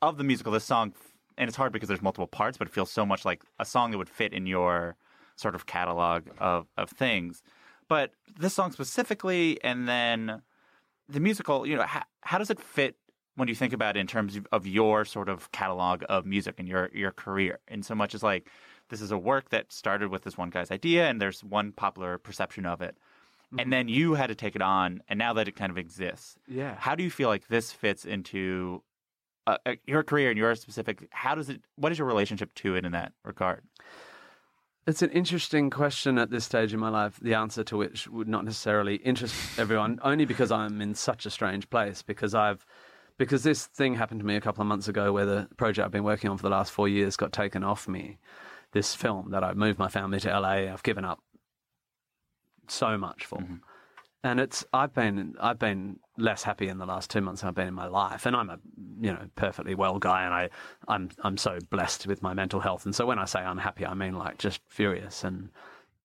of the musical, this song, and it's hard because there's multiple parts, but it feels so much like a song that would fit in your sort of catalog of things. But this song specifically, and then the musical, how does it fit when you think about it in terms of your sort of catalog of music and your career? In so much as like, this is a work that started with this one guy's idea, and there's one popular perception of it. Mm-hmm. And then you had to take it on, and now that it kind of exists. Yeah. How do you feel like this fits into your career and your specific, what is your relationship to it in that regard? It's an interesting question at this stage in my life, the answer to which would not necessarily interest everyone, only because I'm in such a strange place, because this thing happened to me a couple of months ago where the project I've been working on for the last 4 years got taken off me, this film that I moved my family to LA, I've given up so much for. Mm-hmm. And I've been less happy in the last 2 months than I've been in my life, and I'm a perfectly well guy, and I'm so blessed with my mental health. And so when I say I'm happy, I mean like just furious and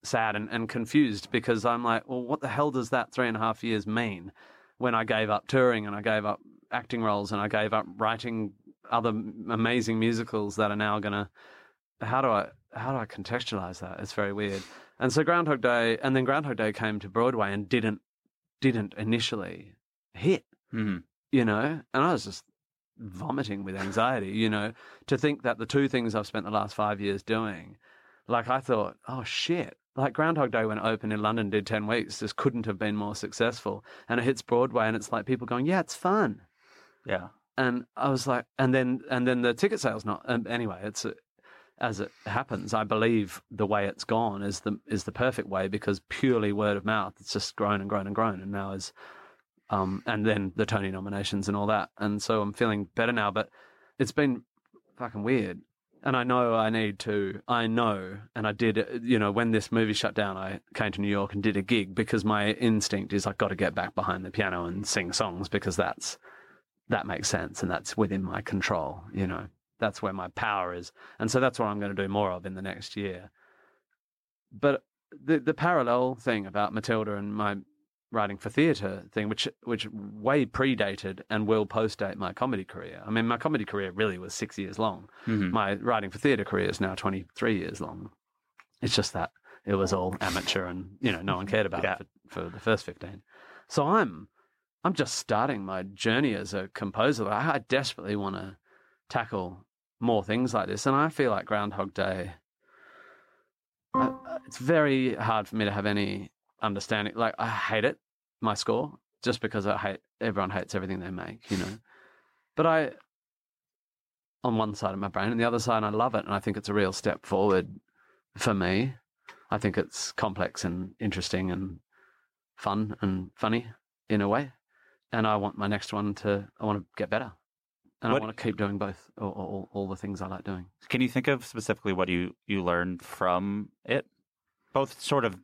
sad and confused, because I'm like, well, what the hell does that 3.5 years mean when I gave up touring and I gave up acting roles and I gave up writing other amazing musicals that are now gonna? How do I contextualize that? It's very weird. And so Groundhog Day came to Broadway and didn't initially hit, and I was just vomiting with anxiety, to think that the two things I've spent the last 5 years doing, like I thought, oh shit, like Groundhog Day when it opened in London, did 10 weeks, just couldn't have been more successful. And it hits Broadway and it's like people going, yeah, it's fun. Yeah. And I was like, and then the ticket sales not, anyway, as it happens, I believe the way it's gone is the perfect way, because purely word of mouth, it's just grown and grown and grown, and now is, and then the Tony nominations and all that. And so I'm feeling better now, but it's been fucking weird. And I know I need to. I know, and I did. When this movie shut down, I came to New York and did a gig because my instinct is I've got to get back behind the piano and sing songs, because that makes sense and that's within my control. That's where my power is. And so that's what I'm going to do more of in the next year. But the parallel thing about Matilda and my writing for theatre thing, which way predated and will postdate my comedy career. I mean, my comedy career really was 6 years long. Mm-hmm. My writing for theatre career is now 23 years long. It's just that it was all amateur and, no one cared about it for the first 15. So I'm just starting my journey as a composer. I desperately want to tackle more things like this, and I feel like Groundhog Day, it's very hard for me to have any understanding. Like, I hate it, my score, just because everyone hates everything they make, but I, on one side of my brain, and the other side, I love it, and I think it's a real step forward for me. I think it's complex and interesting and fun and funny in a way, and I want my next one I want to get better. And I want to keep doing both, all the things I like doing. Can you think of specifically what you learned from it? both sort of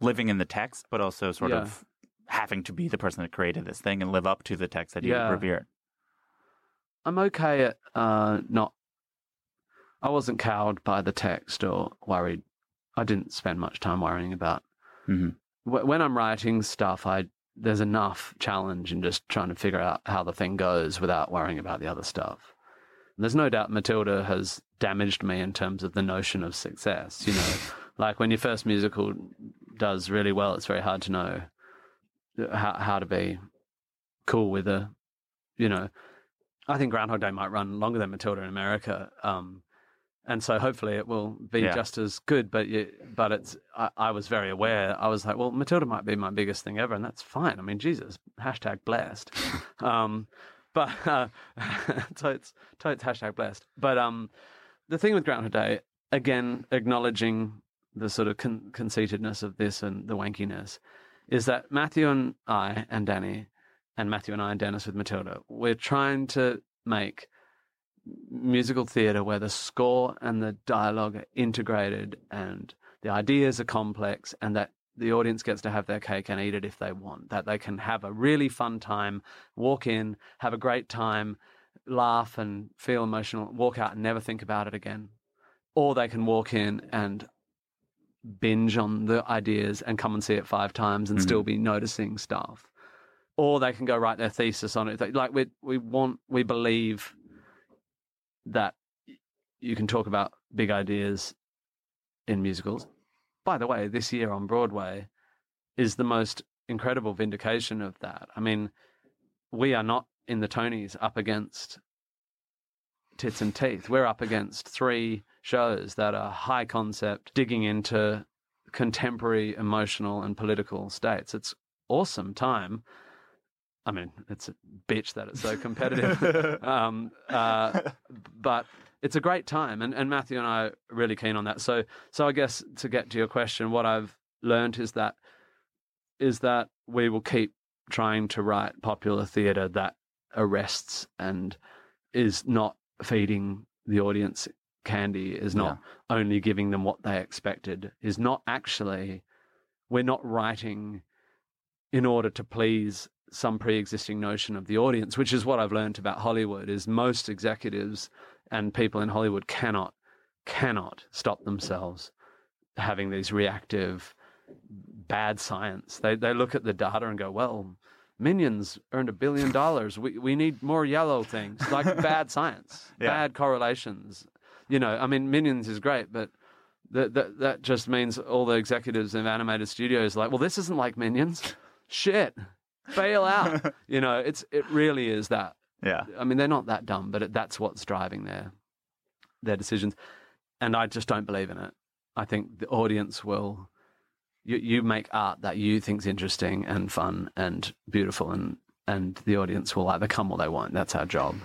living in the text, but also sort of having to be the person that created this thing and live up to the text that you revere. I'm okay at not... I wasn't cowed by the text or worried. I didn't spend much time worrying about... Mm-hmm. When I'm writing stuff, there's enough challenge in just trying to figure out how the thing goes without worrying about the other stuff. There's no doubt Matilda has damaged me in terms of the notion of success. You know, like when your first musical does really well, it's very hard to know how to be cool with a, you know, I think Groundhog Day might run longer than Matilda in America. And so hopefully it will be just as good. But it's, I was very aware. I was like, well, Matilda might be my biggest thing ever. And that's fine. I mean, Jesus, hashtag blessed. But totes hashtag blessed. But the thing with Groundhog Day, again, acknowledging the sort of conceitedness of this and the wankiness, is that Matthew and I and Danny and Matthew and I and Dennis with Matilda, we're trying to make musical theatre where the score and the dialogue are integrated and the ideas are complex and that the audience gets to have their cake and eat it if they want, that they can have a really fun time, walk in, have a great time, laugh and feel emotional, walk out and never think about it again. Or they can walk in and binge on the ideas and come and see it 5 times and still be noticing stuff. Or they can go write their thesis on it. Like we believe that you can talk about big ideas in musicals. By the way, this year on Broadway is the most incredible vindication of that. I mean, we are not in the Tonys up against tits and teeth. We're up against 3 shows that are high concept, digging into contemporary emotional and political states. It's awesome time. I mean, it's a bitch that it's so competitive. But it's a great time. And Matthew and I are really keen on that. So I guess to get to your question, what I've learned is that we will keep trying to write popular theatre that arrests and is not feeding the audience candy, is not only giving them what they expected, is not actually, we're not writing in order to please some pre-existing notion of the audience, which is what I've learned about Hollywood, is most executives and people in Hollywood cannot stop themselves having these reactive bad science. They look at the data and go, well, Minions earned $1 billion. We need more yellow things, like bad science, bad correlations. You know, I mean, Minions is great, but that just means all the executives in animated studios are like, well, this isn't like Minions. Shit. Bail out. You know, it really is that. Yeah. I mean, they're not that dumb, but that's what's driving their decisions. And I just don't believe in it. I think the audience will... You make art that you think's interesting and fun and beautiful, and the audience will either come or they won't. That's our job.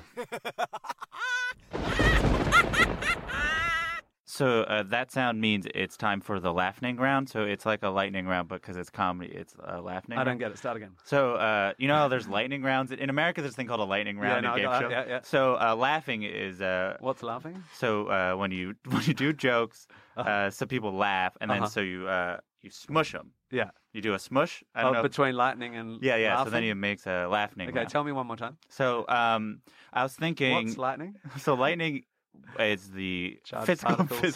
So that sound means it's time for the laughing round. So it's like a lightning round, but because it's comedy, it's a laughing round. I don't get it. Start again. So you know how there's lightning rounds? In America, there's a thing called a lightning round in game show. Yeah. So laughing is... What's laughing? So when you do jokes, some people laugh, and then so you smush them. Yeah. You do a smush. I don't know. Between lightning and laughing? So then you make a laughing round. Okay, tell me one more time. So I was thinking... What's lightning? So lightning... It's the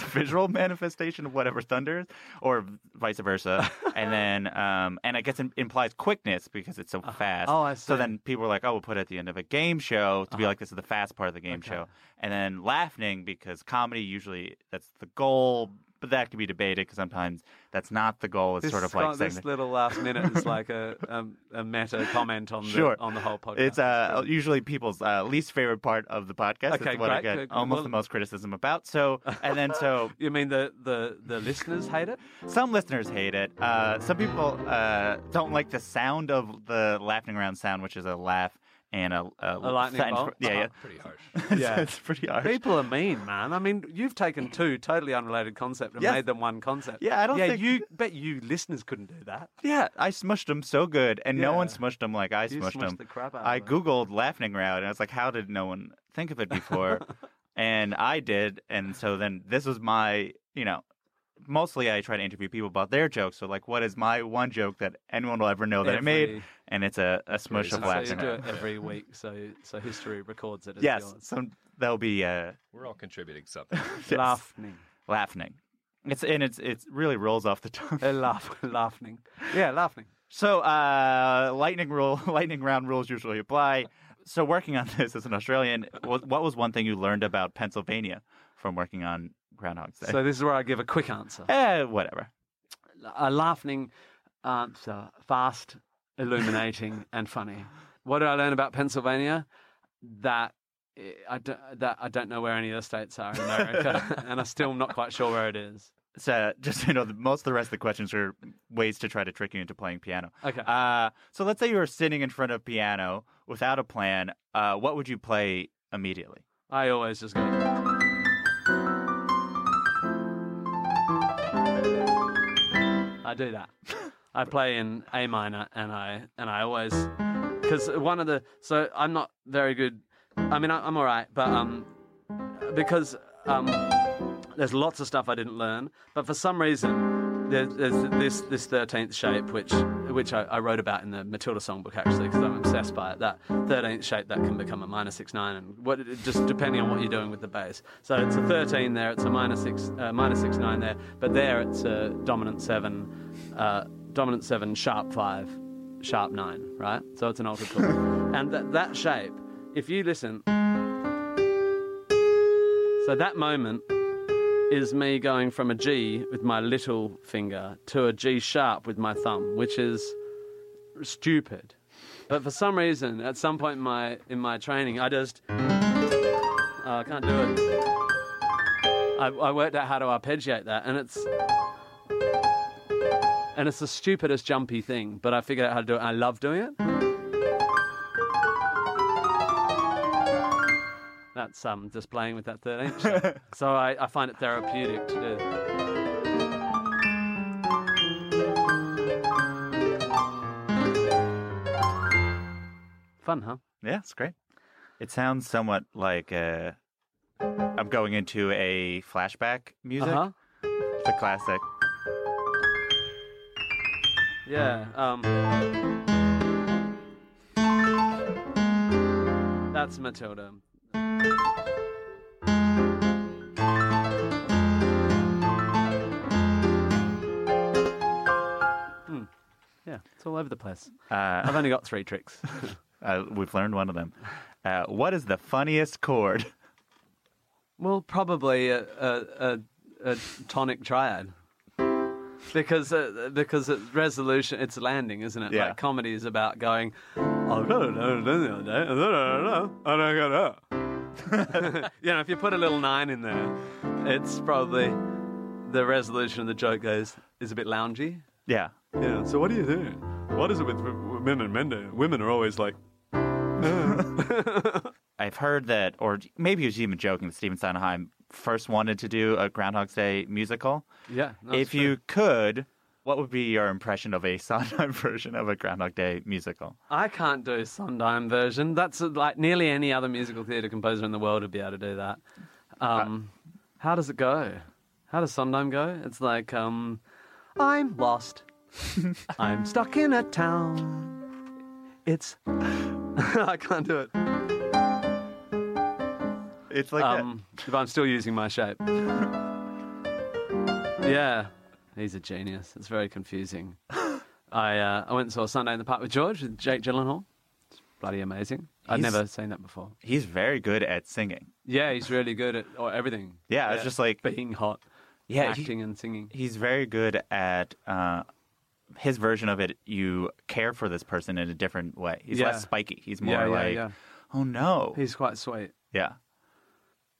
visual manifestation of whatever thunders, or vice versa. And then, and I guess it implies quickness because it's so fast. Oh, I see. So then people are like, oh, we'll put it at the end of a game show to be like, this is the fast part of the game show. And then laughing because comedy, usually that's the goal, but that can be debated because sometimes that's not the goal. It's sort of like this little last minute is like a meta comment on on the whole podcast. It's usually people's least favorite part of the podcast. Okay, it's what I get the most criticism about. So and then so you mean the listeners hate it? Some listeners hate it. Some people don't like the sound of the laughing around sound, which is a laugh. And a lightning bolt? Yeah. Pretty harsh. Yeah, it's pretty harsh. People are mean, man. I mean, you've taken 2 totally unrelated concepts and made them one concept. Yeah, I don't think... you bet you listeners couldn't do that. Yeah, I smushed them so good, and no one smushed them like I smushed them. The crap out I Googled laughing round, and I was like, how did no one think of it before? And I did, and so then this was my, you know... mostly I try to interview people about their jokes. So, like, what is my one joke that anyone will ever know that I made? And it's a smush of laughs. So you do it every week, so history records it. As yes, there'll be. We're all contributing something. Yes. Laughing. It really rolls off the tongue. Laughing. Yeah, laughing. So, lightning round rules usually apply. So, working on this as an Australian, what was one thing you learned about Pennsylvania from working on Groundhog Day? So, this is where I give a quick answer. Whatever. A laughing answer. Fast, illuminating, and funny. What did I learn about Pennsylvania? That I don't know where any of the states are in America, and I'm still not quite sure where it is. So, just most of the rest of the questions are ways to try to trick you into playing piano. Okay. So let's say you were sitting in front of piano without a plan. What would you play immediately? I always just go. I do that. I play in A minor, and I always, because one of the, so I'm not very good. I mean, I'm all right, but because there's lots of stuff I didn't learn, but for some reason there's this 13th shape which I wrote about in the Matilda songbook, actually, because I'm obsessed by it. That 13th shape that can become a minor 6/9, and just depending on what you're doing with the bass. So it's a 13 there, it's a minor 6/9 there, but there it's a dominant seven, sharp 5, sharp 9, right? So it's an altered, and that shape. If you listen, so that moment is me going from a G with my little finger to a G sharp with my thumb, which is stupid. But for some reason, at some point in my training, I just, I can't do it. I worked out how to arpeggiate that, and it's the stupidest jumpy thing, but I figured out how to do it. I love doing it. That's just playing with that 13th shape. So I find it therapeutic to do. Fun, huh? Yeah, it's great. It sounds somewhat like I'm going into a flashback music. Uh-huh. It's a classic. Yeah. That's Matilda. Yeah, it's all over the place. I've only got 3 tricks. We've learned one of them. What is the funniest chord? Well, probably a tonic triad, because resolution, it's landing, isn't it? Yeah. Like comedy is about going. If you put a little 9 in there, it's probably the resolution of the joke is a bit loungy. Yeah. Yeah. So what do you do? What is it with men do? Women are always like. I've heard that, or maybe he was even joking, that Stephen Sondheim first wanted to do a Groundhog Day musical. Yeah. If you could, what would be your impression of a Sondheim version of a Groundhog Day musical? I can't do a Sondheim version. That's like nearly any other musical theatre composer in the world would be able to do that. How does it go? How does Sondheim go? It's like, I'm lost. I'm stuck in a town. It's... I can't do it. It's like that. If I'm still using my shape. Yeah. He's a genius. It's very confusing. I went and saw Sunday in the Park with George with Jake Gyllenhaal. It's bloody amazing. I'd never seen that before. He's very good at singing. Yeah, he's really good at everything. Yeah, it's just like... being hot, acting and singing. He's very good at... his version of it, you care for this person in a different way. He's less spiky. He's more oh no. He's quite sweet. Yeah.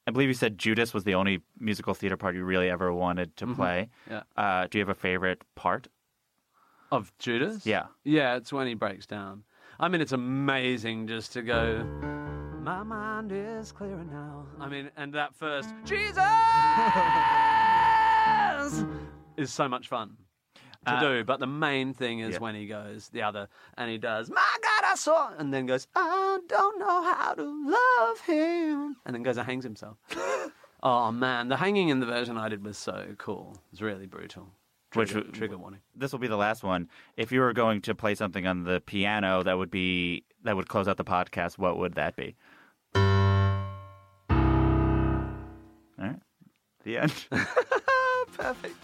I believe you said Judas was the only musical theater part you really ever wanted to play. Yeah. Do you have a favorite part? Of Judas? Yeah. Yeah, it's when he breaks down. I mean, it's amazing just to go, my mind is clearer now. I mean, and that first, Jesus! is so much fun to do. But the main thing is when he goes the other, and he does, my God, I saw, and then goes, I don't know how to love him, and then goes and hangs himself. Oh, man, the hanging in the version I did was so cool. It was really brutal. Trigger warning. This will be the last one. If you were going to play something on the piano that would close out the podcast, what would that be? All right. The end. Perfect.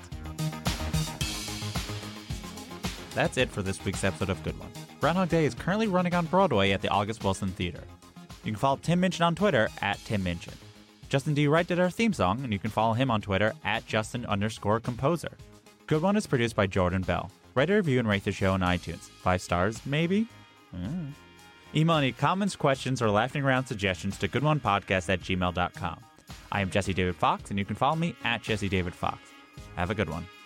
That's it for this week's episode of Good One. Groundhog Day is currently running on Broadway at the August Wilson Theater. You can follow Tim Minchin on Twitter @TimMinchin. Justin D. Wright did our theme song, and you can follow him on Twitter @Justin_composer. Good One is produced by Jordan Bell. Write a review and rate the show on iTunes. 5 stars, maybe? Email any comments, questions, or laughing around suggestions to goodonepodcast@gmail.com. I am Jesse David Fox, and you can follow me @JesseDavidFox. Have a good one.